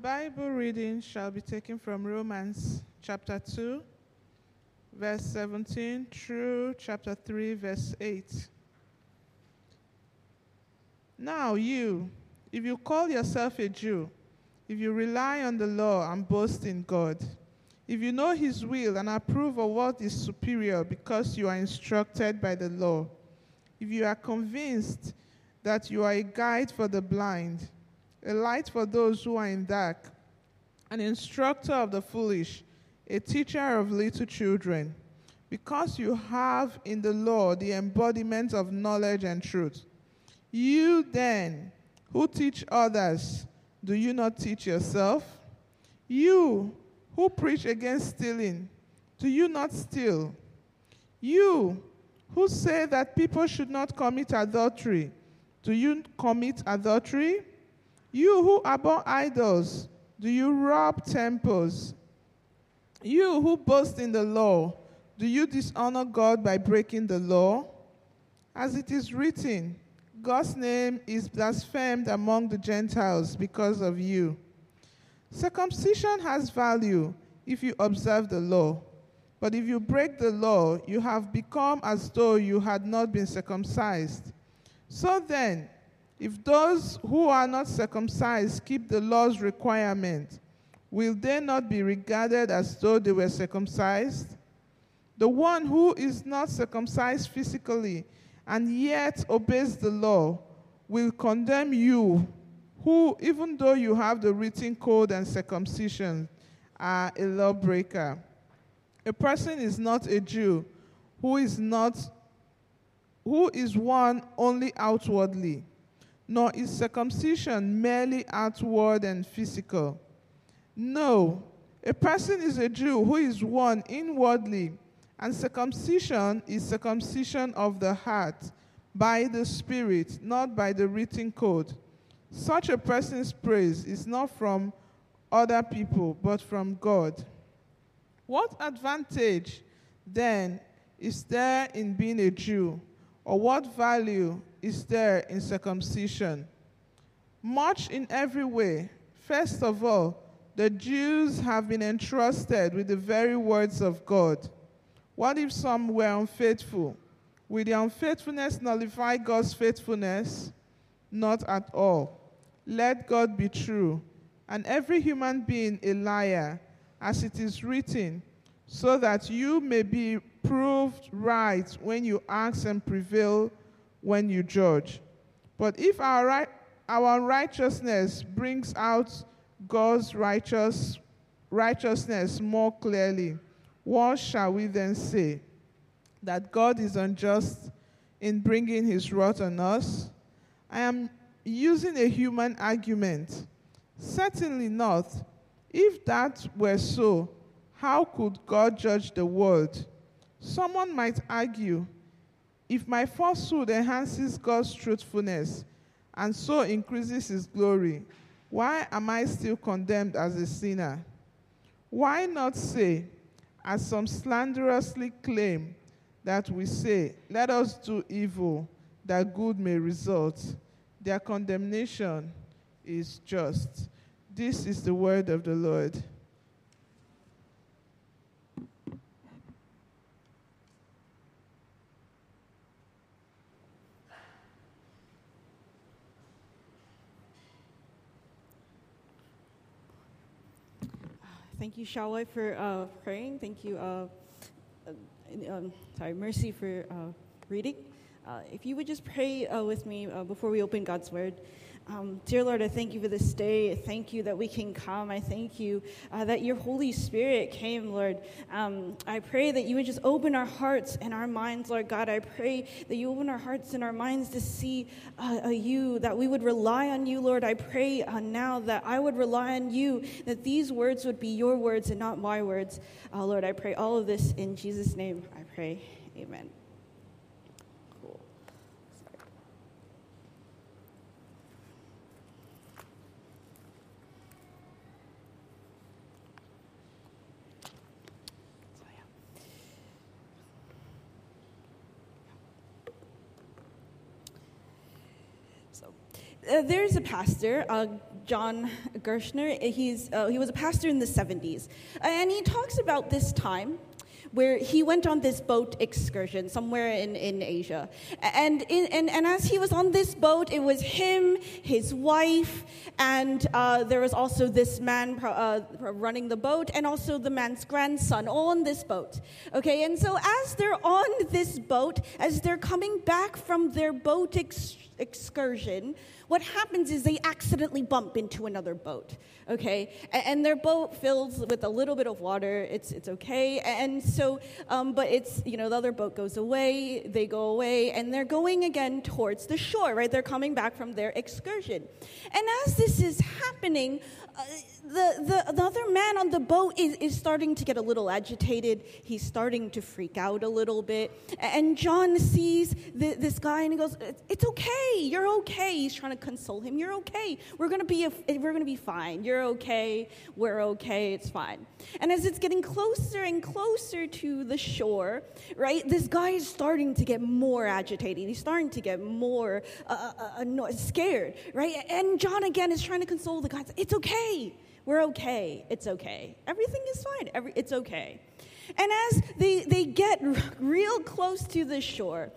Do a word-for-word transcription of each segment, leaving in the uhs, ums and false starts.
Bible reading shall be taken from Romans chapter two, verse seventeen through chapter three, verse eight. Now you, if you call yourself a Jew, if you rely on the law and boast in God, if you know his will and approve of what is superior because you are instructed by the law, if you are convinced that you are a guide for the blind, a light for those who are in dark, an instructor of the foolish, a teacher of little children, because you have in the law the embodiment of knowledge and truth. You then, who teach others, do you not teach yourself? You who preach against stealing, do you not steal? You who say that people should not commit adultery, do you commit adultery? You who abhor idols, do you rob temples? You who boast in the law, do you dishonor God by breaking the law? As it is written, God's name is blasphemed among the Gentiles because of you. Circumcision has value if you observe the law, but if you break the law, you have become as though you had not been circumcised. So then, if those who are not circumcised keep the law's requirement, will they not be regarded as though they were circumcised? The one who is not circumcised physically and yet obeys the law will condemn you, who, even though you have the written code and circumcision, are a lawbreaker. A person is not a Jew who is not, who is one only outwardly, nor is circumcision merely outward and physical. No, a person is a Jew who is one inwardly, and circumcision is circumcision of the heart, by the Spirit, not by the written code. Such a person's praise is not from other people, but from God. What advantage, then, is there in being a Jew, or what value is there in circumcision? Much in every way. First of all, the Jews have been entrusted with the very words of God. What if some were unfaithful? Will their unfaithfulness nullify God's faithfulness? Not at all. Let God be true, and every human being a liar, as it is written, so that you may be proved right when you ask and prevail when you judge. But if our right, our righteousness brings out God's righteous, righteousness more clearly, what shall we then say? That God is unjust in bringing his wrath on us? I am using a human argument. Certainly not. If that were so, how could God judge the world? Someone might argue, if my falsehood enhances God's truthfulness and so increases his glory, why am I still condemned as a sinner? Why not say, as some slanderously claim, that we say, let us do evil, that good may result? Their condemnation is just. This is the word of the Lord. Thank you, Shawa, for uh, praying. Thank you, uh, um, sorry, Mercy, for uh, reading. Uh, if you would just pray uh, with me uh, before we open God's Word. Um, dear Lord, I thank you for this day. I thank you that we can come. I thank you uh, that your Holy Spirit came, Lord. Um, I pray that you would just open our hearts and our minds, Lord God. I pray that you open our hearts and our minds to see uh, uh, you, that we would rely on you, Lord. I pray uh, now that I would rely on you, that these words would be your words and not my words. Uh, Lord, I pray all of this in Jesus' name. I pray. Amen. Uh, there's a pastor, uh, John Gershner. He's, uh, he was a pastor in the seventies. And he talks about this time where he went on this boat excursion somewhere in, in Asia. And, in, and and as he was on this boat, it was him, his wife, and uh, there was also this man uh, running the boat, and also the man's grandson, all on this boat. Okay, and so as they're on this boat, as they're coming back from their boat ex- excursion, what happens is they accidentally bump into another boat, okay? And their boat fills with a little bit of water. It's it's okay. And so, um, but it's, you know, the other boat goes away, they go away, and they're going again towards the shore, right? They're coming back from their excursion. And as this is happening, uh, the, the, the other man on the boat is, is starting to get a little agitated. He's starting to freak out a little bit. And John sees the, this guy and he goes, "It's okay, you're okay." He's trying to console him. You're okay. We're gonna be a, we're gonna be fine. You're okay. We're okay. It's fine. And as it's getting closer and closer to the shore, right? This guy is starting to get more agitated. He's starting to get more uh, uh, annoyed, scared, right? And John again is trying to console the guy. It's okay. We're okay. It's okay. Everything is fine. Every it's okay. And as they they get real close to the shore,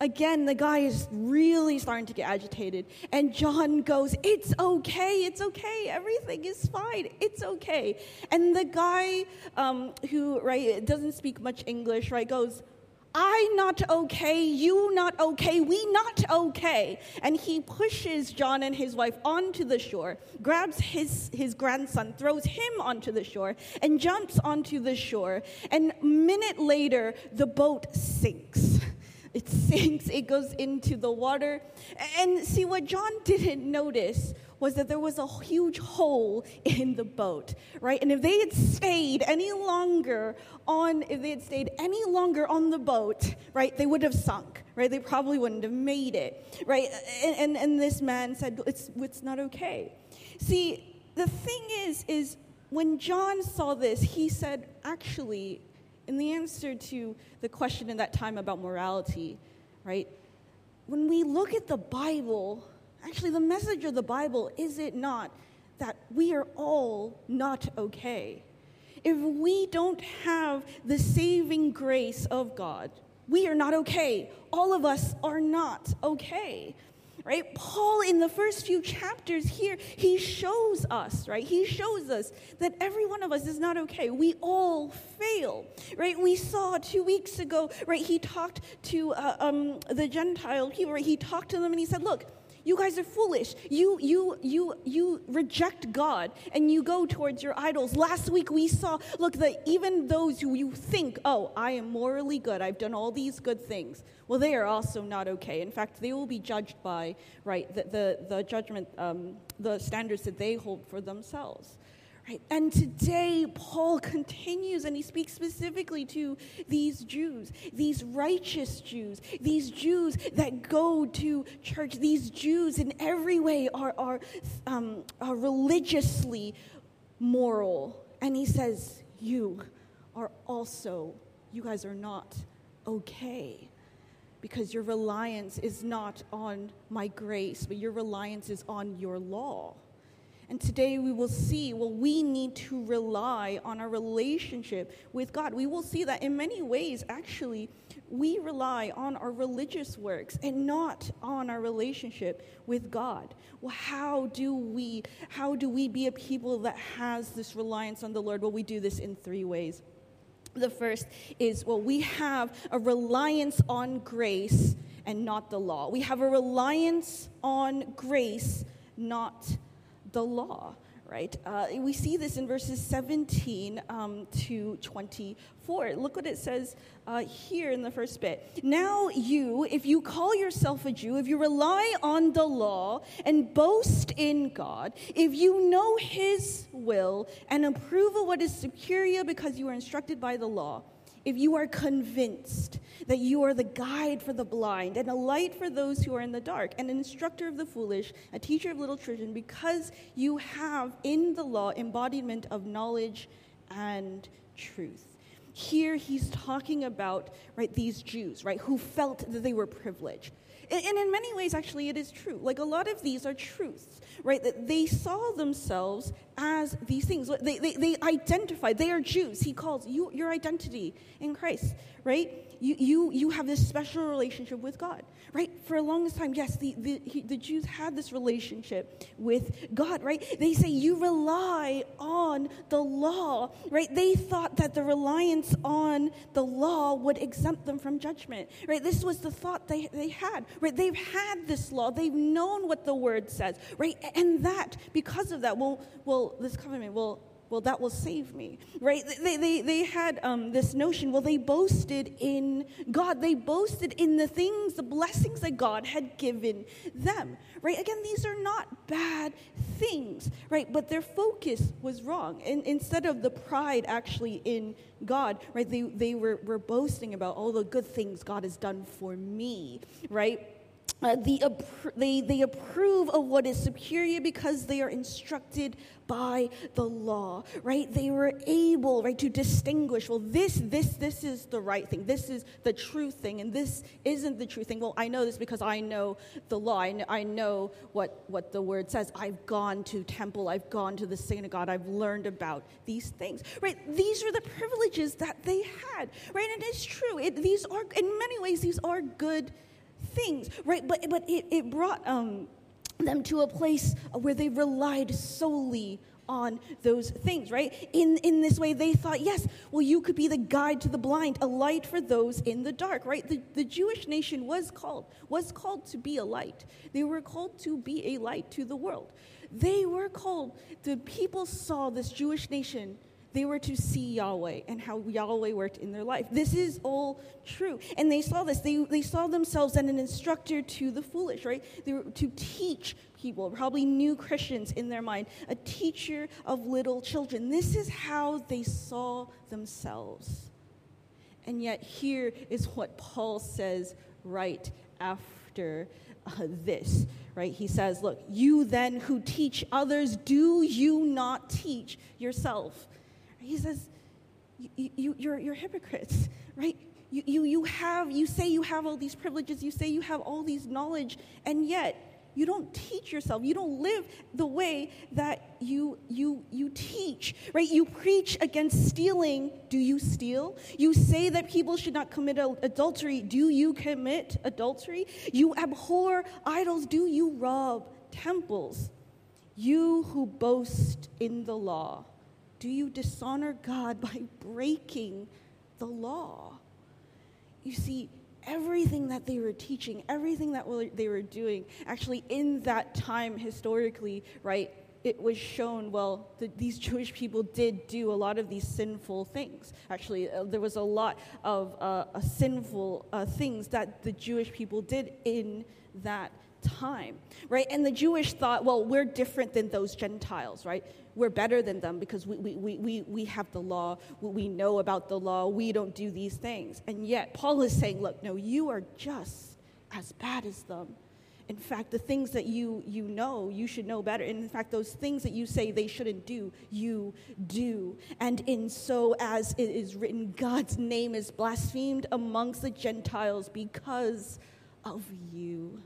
again, the guy is really starting to get agitated. And John goes, "It's okay, it's okay, everything is fine, it's okay." And the guy um, who, right, doesn't speak much English, right, goes, "I not okay, you not okay, we not okay." And he pushes John and his wife onto the shore, grabs his, his grandson, throws him onto the shore, and jumps onto the shore. And a minute later, the boat sinks. It sinks, it goes into the water. And see, what John didn't notice was that there was a huge hole in the boat, right? And if they had stayed any longer on, if they had stayed any longer on the boat, right, they would have sunk, right? They probably wouldn't have made it, right? And and, and this man said, it's, it's not okay. See, the thing is, is when John saw this, he said, actually, in the answer to the question in that time about morality, right? When we look at the Bible, actually the message of the Bible, is it not that we are all not okay? If we don't have the saving grace of God, we are not okay. All of us are not okay. Right? Paul, in the first few chapters here, he shows us, right? He shows us that every one of us is not okay. We all fail, right? We saw two weeks ago, right? He talked to uh, um, the Gentile people. Right? He talked to them and he said, "Look, you guys are foolish. You, you, you, you reject God and you go towards your idols." Last week we saw, look, that even those who you think, "Oh, I am morally good. I've done all these good things." Well, they are also not okay. In fact, they will be judged by, right, the the, the judgment, um, the standards that they hold for themselves, right? And today, Paul continues, and he speaks specifically to these Jews, these righteous Jews, these Jews that go to church. These Jews in every way are, are, um, are religiously moral. And he says, you are also, you guys are not okay. Because your reliance is not on my grace, but your reliance is on your law. And today we will see, well, we need to rely on our relationship with God. We will see that in many ways, actually, we rely on our religious works and not on our relationship with God. Well, how do we, how do we be a people that has this reliance on the Lord? Well, we do this in three ways. The first is, well, we have a reliance on grace and not the law. We have a reliance on grace, not the law, right? Uh, we see this in verses seventeen um, to twenty-four. Look what it says uh, here in the first bit. "Now you, if you call yourself a Jew, if you rely on the law and boast in God, if you know his will and approve of what is superior because you are instructed by the law, if you are convinced that you are the guide for the blind and a light for those who are in the dark and an instructor of the foolish, a teacher of little children, because you have in the law embodiment of knowledge and truth." Here he's talking about, right, these Jews, right, who felt that they were privileged. And in many ways, actually, it is true. Like, a lot of these are truths, right? That they saw themselves as these things. They they, they identified. They are Jews. He calls you your identity in Christ, right? You you you have this special relationship with God, right? For the longest time, yes, the the, he, the Jews had this relationship with God, right? They say you rely on the law, right? They thought that the reliance on the law would exempt them from judgment, right? This was the thought they they had, right? They've had this law, they've known what the word says, right? And that because of that, well, well, this covenant will. Well, that will save me, right? They they they had um, this notion. Well, they boasted in God. They boasted in the things, the blessings that God had given them, right? Again, these are not bad things, right? But their focus was wrong. And instead of the pride actually in God, right, they they were were boasting about all the good things God has done for me, right? Uh, the, they, they approve of what is superior because they are instructed by the law, right? They were able, right, to distinguish, well, this, this, this is the right thing. This is the true thing, and this isn't the true thing. Well, I know this because I know the law. I know, I know what, what the word says. I've gone to temple. I've gone to the synagogue. I've learned about these things, right? These are the privileges that they had, right? And it's true. It, these are, in many ways, these are good things, right? But but it, it brought um, them to a place where they relied solely on those things, right? In in this way, they thought, yes, well, you could be the guide to the blind, a light for those in the dark, right? The, the Jewish nation was called, was called to be a light. They were called to be a light to the world. They were called, the people saw this Jewish nation, they were to see Yahweh and how Yahweh worked in their life. This is all true. And they saw this. They they saw themselves as an instructor to the foolish, right? They were to teach people, probably new Christians in their mind, a teacher of little children. This is how they saw themselves. And yet here is what Paul says right after uh, this, right? He says, look, you then who teach others, do you not teach yourself? He says, you, you, you're, you're hypocrites, right? You, you, you have, you say you have all these privileges, you say you have all these knowledge, and yet you don't teach yourself. You don't live the way that you, you, you teach, right? You preach against stealing. Do you steal? You say that people should not commit adultery. Do you commit adultery? You abhor idols. Do you rob temples? You who boast in the law. Do you dishonor God by breaking the law? You see, everything that they were teaching, everything that they were doing, actually in that time historically, right, it was shown, well, that these Jewish people did do a lot of these sinful things. Actually, uh, there was a lot of uh, uh, sinful uh, things that the Jewish people did in that time, right? And the Jewish thought, well, we're different than those Gentiles, right? We're better than them because we we we we have the law, we know about the law, we don't do these things. And yet Paul is saying, look, no, you are just as bad as them. In fact, the things that you you know, you should know better. And in fact, those things that you say they shouldn't do, you do. And in so as it is written, God's name is blasphemed amongst the Gentiles because of you.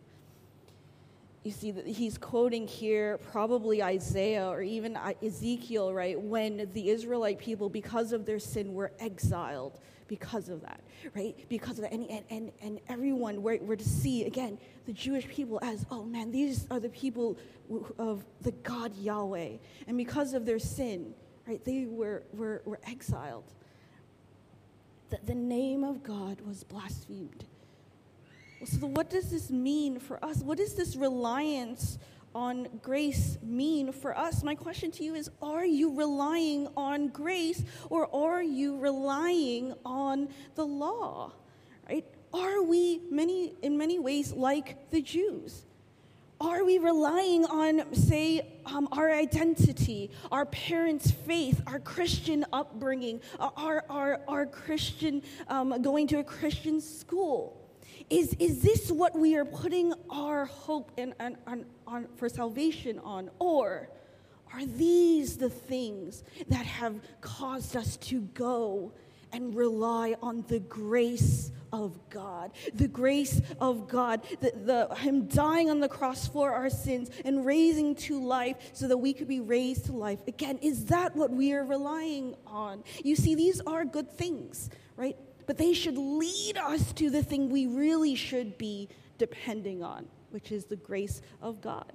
You see, he's quoting here probably Isaiah or even Ezekiel, right, when the Israelite people, because of their sin, were exiled because of that, right, because of that. And, and, and everyone were, were to see, again, the Jewish people as, oh, man, these are the people of the God Yahweh. And because of their sin, right, they were, were, were exiled. The, the name of God was blasphemed. So what does this mean for us? What does this reliance on grace mean for us? My question to you is, are you relying on grace or are you relying on the law? Right? Are we many in many ways like the Jews? Are we relying on, say, um, our identity, our parents' faith, our Christian upbringing, our, our, our Christian, um, going to a Christian school? Is is this what we are putting our hope in, on, on, on for salvation on? Or are these the things that have caused us to go and rely on the grace of God, the grace of God, the, the Him dying on the cross for our sins and raising to life so that we could be raised to life again. Is that what we are relying on? You see, these are good things, right? But they should lead us to the thing we really should be depending on, which is the grace of God.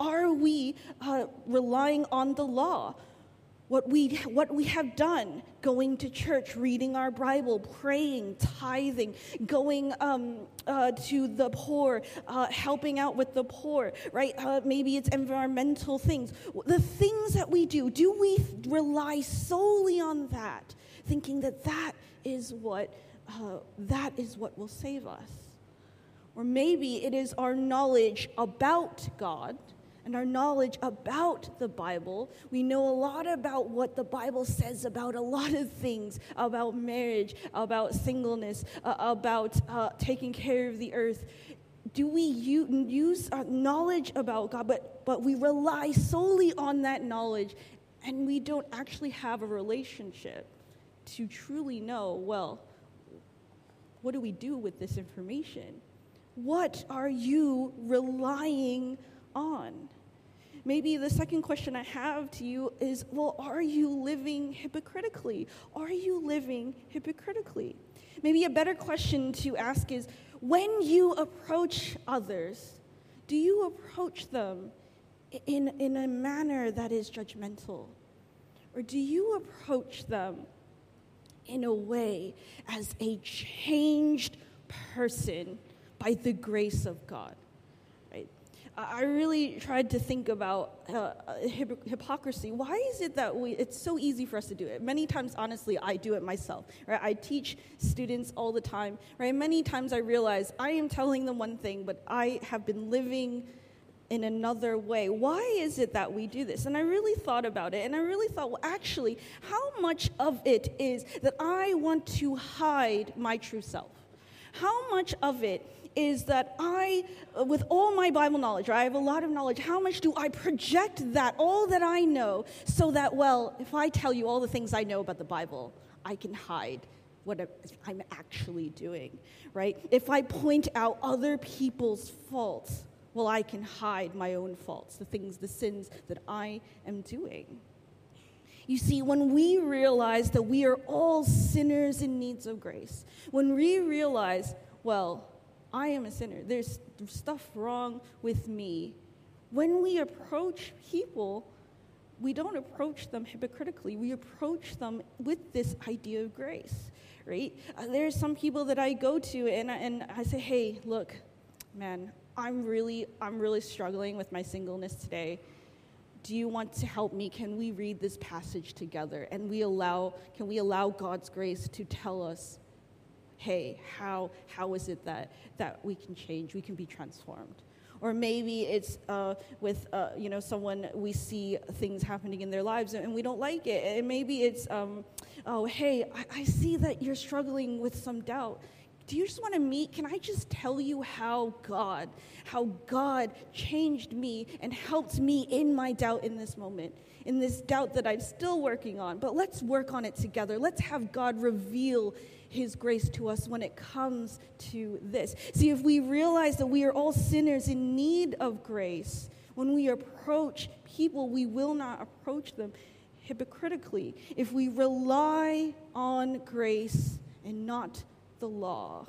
Are we uh, relying on the law? What we what we have done, going to church, reading our Bible, praying, tithing, going um, uh, to the poor, uh, helping out with the poor, right? Uh, maybe it's environmental things. The things that we do, do we rely solely on that, thinking that that is what uh, that is what will save us? Or maybe it is our knowledge about God and our knowledge about the Bible. We know a lot about what the Bible says about a lot of things, about marriage, about singleness, uh, about uh, taking care of the earth. Do we u- use our knowledge about God, but, but we rely solely on that knowledge, and we don't actually have a relationship to truly know, well, what do we do with this information? What are you relying on? Maybe the second question I have to you is, well, are you living hypocritically? Are you living hypocritically? Maybe a better question to ask is, when you approach others, do you approach them in, in a manner that is judgmental? Or do you approach them in a way as a changed person by the grace of God? I really tried to think about uh, hypocrisy. Why is it that we, it's so easy for us to do it? Many times, honestly, I do it myself. Right? I teach students all the time. Right? Many times I realize I am telling them one thing, but I have been living in another way. Why is it that we do this? And I really thought about it, and I really thought, well, actually, how much of it is that I want to hide my true self? How much of it is that I, with all my Bible knowledge, I have a lot of knowledge, how much do I project that, all that I know, so that, well, if I tell you all the things I know about the Bible, I can hide what I'm actually doing, right? If I point out other people's faults, well, I can hide my own faults, the things, the sins that I am doing. You see, when we realize that we are all sinners in need of grace, when we realize, well, I am a sinner, there's stuff wrong with me, when we approach people, we don't approach them hypocritically. We approach them with this idea of grace, right? Uh, there are some people that I go to and I, and I say, hey, look, man, I'm really, I'm really struggling with my singleness today. Do you want to help me? Can we read this passage together? And we allow, can we allow God's grace to tell us, hey, how how is it that, that we can change, we can be transformed? Or maybe it's uh, with, uh, you know, someone, we see things happening in their lives and we don't like it. And maybe it's, um, oh, hey, I, I see that you're struggling with some doubt. Do you just want to meet? Can I just tell you how God, how God changed me and helped me in my doubt in this moment, in this doubt that I'm still working on? But let's work on it together. Let's have God reveal His grace to us when it comes to this. See, if we realize that we are all sinners in need of grace, when we approach people, we will not approach them hypocritically. If we rely on grace and not the law.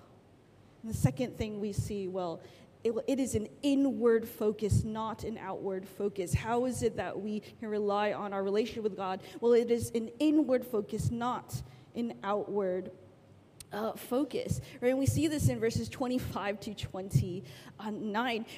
And the second thing we see, well, it, it is an inward focus, not an outward focus. How is it that we can rely on our relationship with God? Well, it is an inward focus, not an outward focus. Uh, focus, right? And we see this in verses twenty-five to twenty-nine.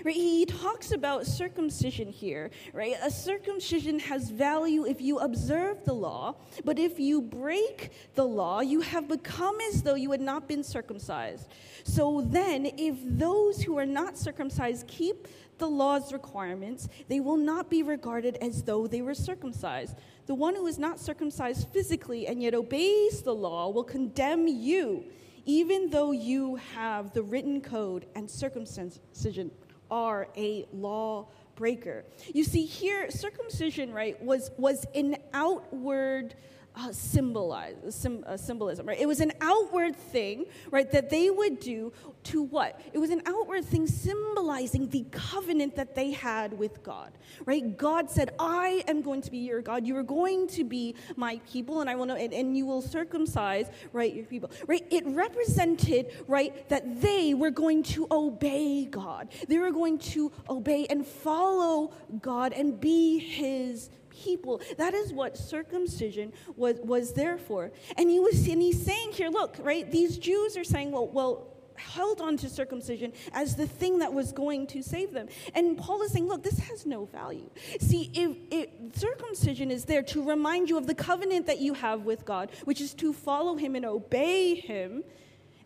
Right? He talks about circumcision here, right? A circumcision has value if you observe the law, but if you break the law, you have become as though you had not been circumcised. So then, if those who are not circumcised keep the law's requirements, they will not be regarded as though they were circumcised. The one who is not circumcised physically and yet obeys the law will condemn you, even though you have the written code and circumcision are a law breaker. You see here, circumcision, right, was, was an outward uh, symbolize, sim, uh, symbolism, right? It was an outward thing, right, that they would do to what? It was an outward thing symbolizing the covenant that they had with God, right? God said, I am going to be your God. You are going to be my people, and I will know, and, and you will circumcise, right, your people, right? It represented, right, that they were going to obey God. They were going to obey and follow God and be his people. That is what circumcision was was there for. And he was and he's saying here, look, right, these Jews are saying, well, well, held on to circumcision as the thing that was going to save them. And Paul is saying, look, this has no value. See, if it, circumcision is there to remind you of the covenant that you have with God, which is to follow him and obey him,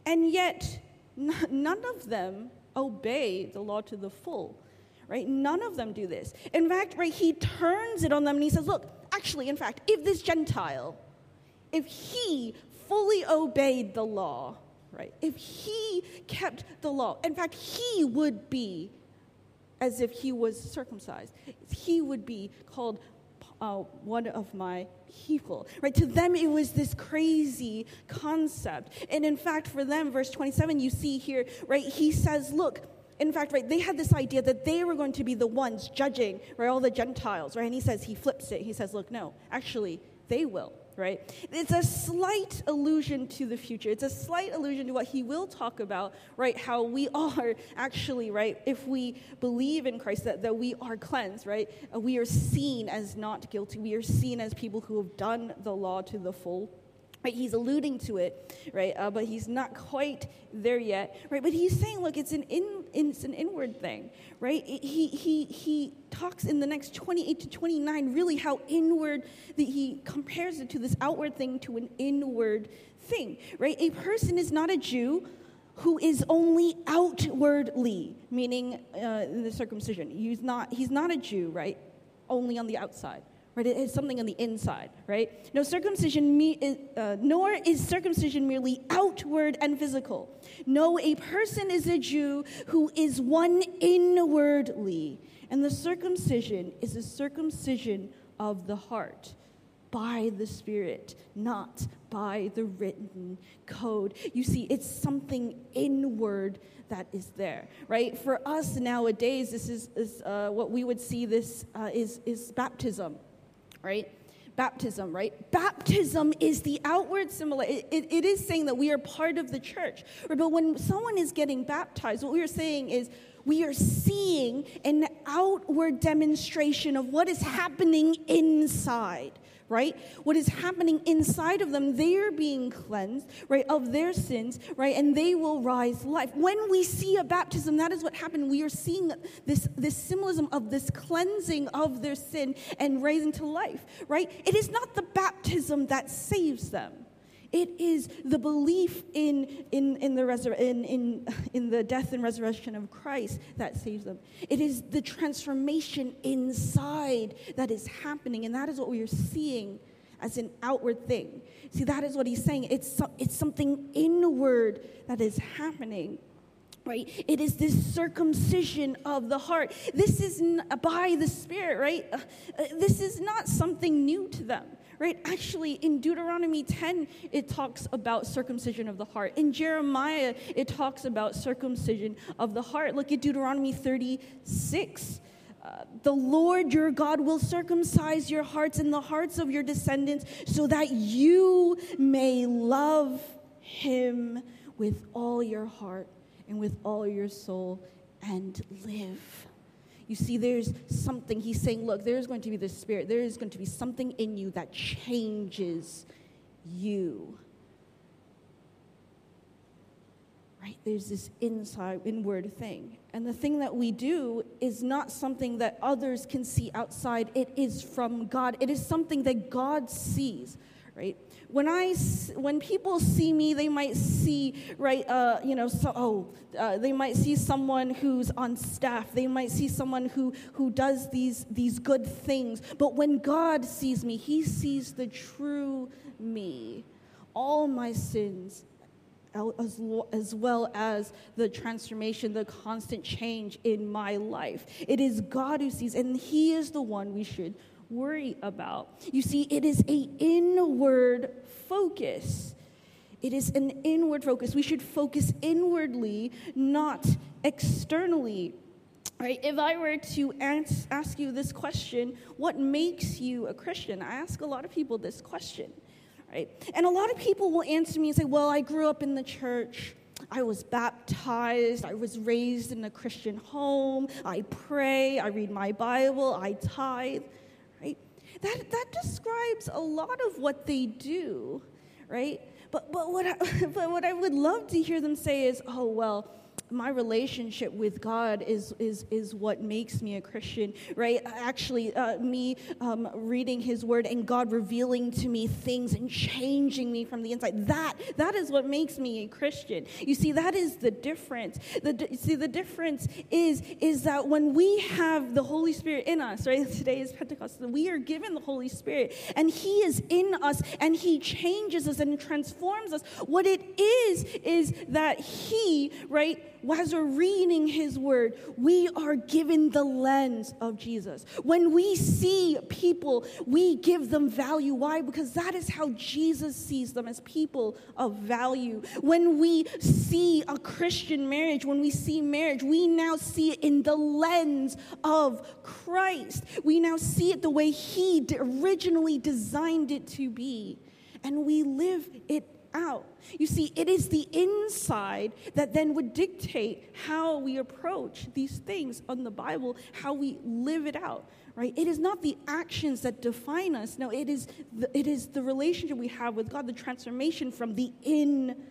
and yet n- none of them obey the law to the full. Right? None of them do this. In fact, right, he turns it on them and he says, look, actually, in fact, if this Gentile, if he fully obeyed the law, right, if he kept the law, in fact, he would be as if he was circumcised. He would be called uh, one of my people. Right? To them, it was this crazy concept. And in fact, for them, verse twenty-seven, you see here, right, he says, look, in fact, right, they had this idea that they were going to be the ones judging, right, all the Gentiles, right? And he says, he flips it. He says, look, no, actually, they will, right? It's a slight allusion to the future. It's a slight allusion to what he will talk about, right, how we are actually, right, if we believe in Christ, that, that we are cleansed, right? We are seen as not guilty. We are seen as people who have done the law to the full. Right, he's alluding to it, right? Uh, but he's not quite there yet, right? But he's saying, look, it's an in, it's an inward thing, right? It, he he he talks in the next twenty-eight to twenty-nine really how inward that he compares it to this outward thing to an inward thing, right? A person is not a Jew who is only outwardly, meaning uh, the circumcision. He's not he's not a Jew, right? Only on the outside. Right, it is something on the inside, right? No circumcision, me- uh, nor is circumcision merely outward and physical. No, a person is a Jew who is one inwardly, and the circumcision is a circumcision of the heart, by the Spirit, not by the written code. You see, it's something inward that is there, right? For us nowadays, this is, is uh, what we would see. This uh, is is baptism. Right? Baptism, right? Baptism is the outward symbol. It, it, it is saying that we are part of the church. Right? But when someone is getting baptized, what we are saying is we are seeing an outward demonstration of what is happening inside, right? What is happening inside of them, they are being cleansed, right, of their sins, right, and they will rise life. When we see a baptism, that is what happened. We are seeing this, this symbolism of this cleansing of their sin and raising to life, right? It is not the baptism that saves them. It is the belief in in in the resur- in, in in the death and resurrection of Christ that saves them. It is the transformation inside that is happening, and that is what we are seeing as an outward thing. See, that is what he's saying. It's so, it's something inward that is happening. Right? It is this circumcision of the heart. This is n- by the Spirit, right? Uh, uh, this is not something new to them, right? Actually, in Deuteronomy ten, it talks about circumcision of the heart. In Jeremiah, it talks about circumcision of the heart. Look at Deuteronomy thirty-six. Uh, the Lord your God will circumcise your hearts and the hearts of your descendants so that you may love him with all your heart and with all your soul, and live. You see, there's something. He's saying, look, there's going to be this Spirit. There is going to be something in you that changes you. Right? There's this inside, inward thing. And the thing that we do is not something that others can see outside. It is from God. It is something that God sees. Right? When I, when people see me, they might see, right, uh, you know, so, oh, uh, they might see someone who's on staff. They might see someone who, who does these, these good things. But when God sees me, he sees the true me, all my sins, as, as well as the transformation, the constant change in my life. It is God who sees, and he is the one we should worry about. You see, it is an inward focus. It is an inward focus. We should focus inwardly, not externally. Right? If I were to ask, ask you this question, what makes you a Christian? I ask a lot of people this question. Right? And a lot of people will answer me and say, well, I grew up in the church. I was baptized. I was raised in a Christian home. I pray. I read my Bible. I tithe. Right? That, that describes a lot of what they do. Right? But but what I, but what I would love to hear them say is, oh, well, my relationship with God is is is what makes me a Christian, right? Actually, uh, me um, reading His Word and God revealing to me things and changing me from the inside. That that is what makes me a Christian. You see, that is the difference. The see the difference is is that when we have the Holy Spirit in us, right? Today is Pentecost. We are given the Holy Spirit, and He is in us, and He changes us and transforms us. What it is is that He, right? As we're reading His Word, we are given the lens of Jesus. When we see people, we give them value. Why? Because that is how Jesus sees them, as people of value. When we see a Christian marriage, when we see marriage, we now see it in the lens of Christ. We now see it the way He originally designed it to be, and we live it out. You see, it is the inside that then would dictate how we approach these things on the Bible, how we live it out, right? It is not the actions that define us. No, it is the, it is the relationship we have with God, the transformation from the inside.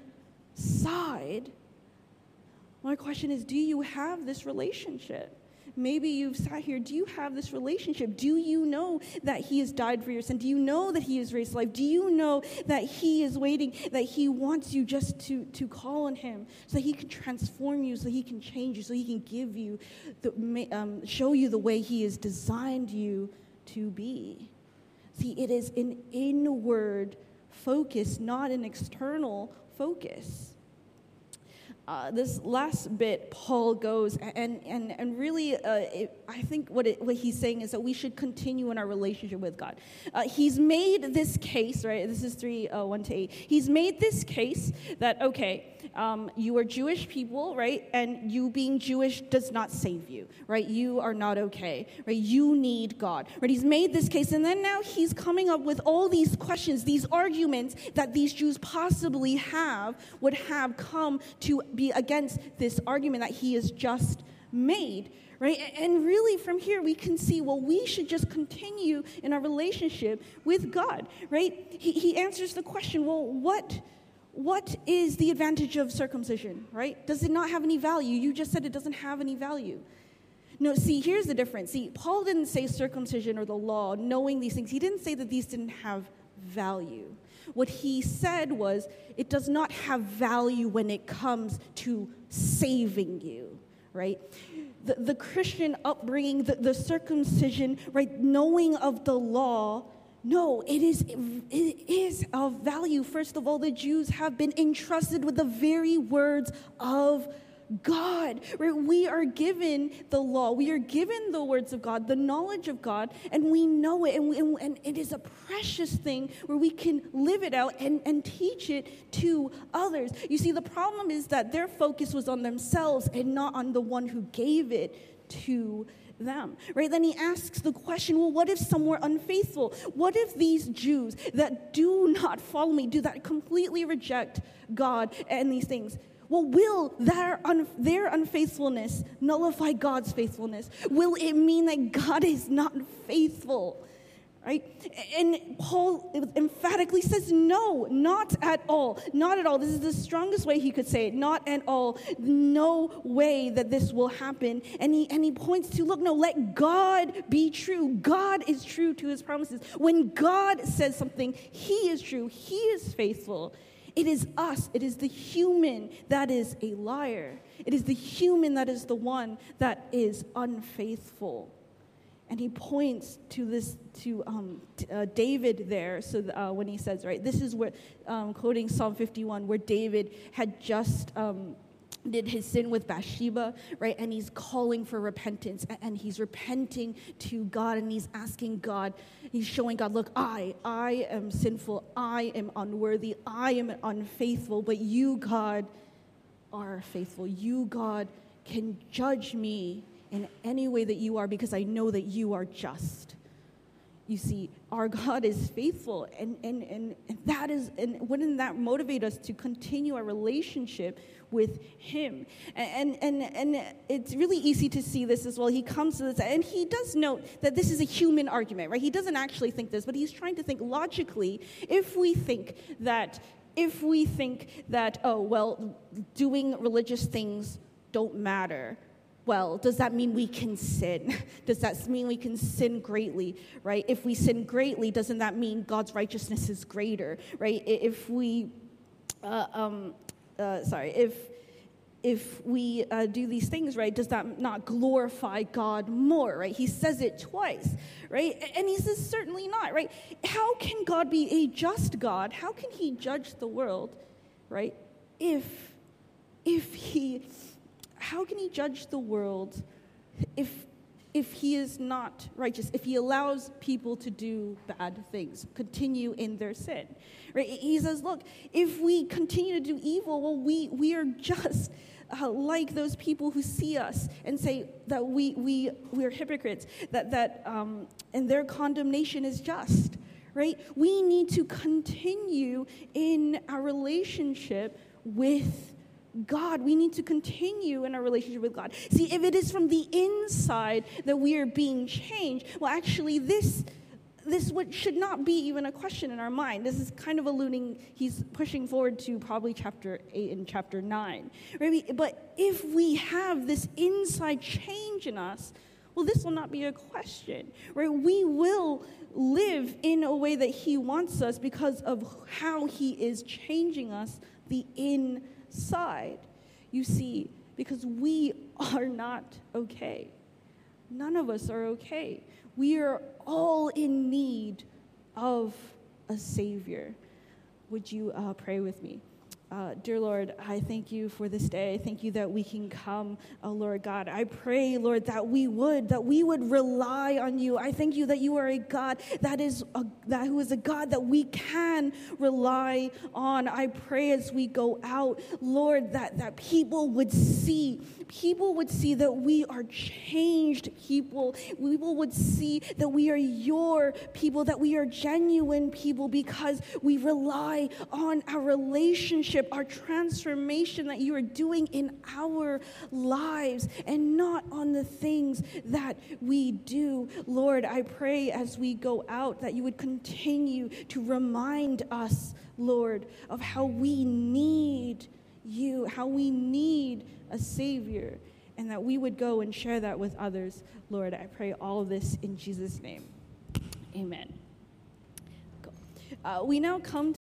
My question is, do you have this relationship? Maybe you've sat here. Do you have this relationship? Do you know that He has died for your sin? Do you know that He has raised life? Do you know that He is waiting, that He wants you just to, to call on Him so that He can transform you, so He can change you, so He can give you, the, um, show you the way He has designed you to be? See, it is an inward focus, not an external focus. Uh, this last bit, Paul goes, and and and really, uh, it, I think what it, what he's saying is that we should continue in our relationship with God. Uh, he's made this case, right? This is three uh, one to eight. He's made this case that okay, um, you are Jewish people, right? And you being Jewish does not save you, right? You are not okay, right? You need God, right? He's made this case, and then now he's coming up with all these questions, these arguments that these Jews possibly have would have come to be against this argument that he has just made, right? And really from here we can see, well, we should just continue in our relationship with God, right? He, he answers the question, well, what, what is the advantage of circumcision, right? Does it not have any value? You just said it doesn't have any value. No, see, here's the difference. See, Paul didn't say circumcision or the law, knowing these things. He didn't say that these didn't have value. What he said was, it does not have value when it comes to saving you, right? The, the Christian upbringing, the, the circumcision, right, knowing of the law, no, it is, it is of value. First of all, the Jews have been entrusted with the very words of God, right? We are given the law. We are given the words of God, the knowledge of God, and we know it, and, we, and, and it is a precious thing where we can live it out and, and teach it to others. You see, the problem is that their focus was on themselves and not on the one who gave it to them, right? Then he asks the question, well, what if some were unfaithful? What if these Jews that do not follow me, do that completely reject God and these things? Well, will their, un- their unfaithfulness nullify God's faithfulness? Will it mean that God is not faithful, right? And Paul emphatically says, no, not at all, not at all. This is the strongest way he could say it, not at all, no way that this will happen. And he, and he points to, look, no, let God be true. God is true to His promises. When God says something, He is true, He is faithful. It is us, it is the human that is a liar. It is the human that is the one that is unfaithful. And he points to this, to um, uh, David there, so uh, when he says, right, this is where, um, quoting Psalm fifty-one, where David had just um, did his sin with Bathsheba, right? And he's calling for repentance, and he's repenting to God, and he's asking God, he's showing God, look, I, I am sinful, I am unworthy, I am unfaithful, but you, God, are faithful. You, God, can judge me in any way that you are, because I know that you are just. You see, our God is faithful, and, and, and that is, and wouldn't that motivate us to continue our relationship with Him? And, and, and it's really easy to see this as well. He comes to this, and he does note that this is a human argument, right? He doesn't actually think this, but he's trying to think logically. If we think that, if we think that, oh, well, doing religious things don't matter, well, does that mean we can sin? Does that mean we can sin greatly, right? If we sin greatly, doesn't that mean God's righteousness is greater, right? If we, uh, um, uh, sorry, if if we uh, do these things, right, does that not glorify God more, right? He says it twice, right? And he says certainly not, right? How can God be a just God? How can he judge the world, right? If, if he... How can he judge the world if if he is not righteous, if he allows people to do bad things, continue in their sin? Right? He says, look, if we continue to do evil, well, we, we are just uh, like those people who see us and say that we we, we are hypocrites, that, that um, and their condemnation is just, right? We need to continue in our relationship with God. We need to continue in our relationship with God. See, if it is from the inside that we are being changed, well, actually, this this what should not be even a question in our mind. This is kind of alluding, he's pushing forward to probably chapter eight and chapter nine. Right? But if we have this inside change in us, well, this will not be a question, right? We will live in a way that he wants us because of how he is changing us, the inside. Side, you see, because we are not okay. None of us are okay. We are all in need of a Savior. Would you uh, pray with me? Uh, dear Lord, I thank you for this day. I thank you that we can come, oh Lord God. I pray, Lord, that we would, that we would rely on you. I thank you that you are a God that is, a, that who is a God that we can rely on. I pray as we go out, Lord, that, that people would see, people would see that we are changed people. People would see that we are your people, that we are genuine people because we rely on our relationship, our transformation that you are doing in our lives and not on the things that we do. Lord, I pray as we go out that you would continue to remind us, Lord, of how we need you, how we need a Savior, and that we would go and share that with others. Lord, I pray all of this in Jesus' name. Amen. Cool. Uh, we now come to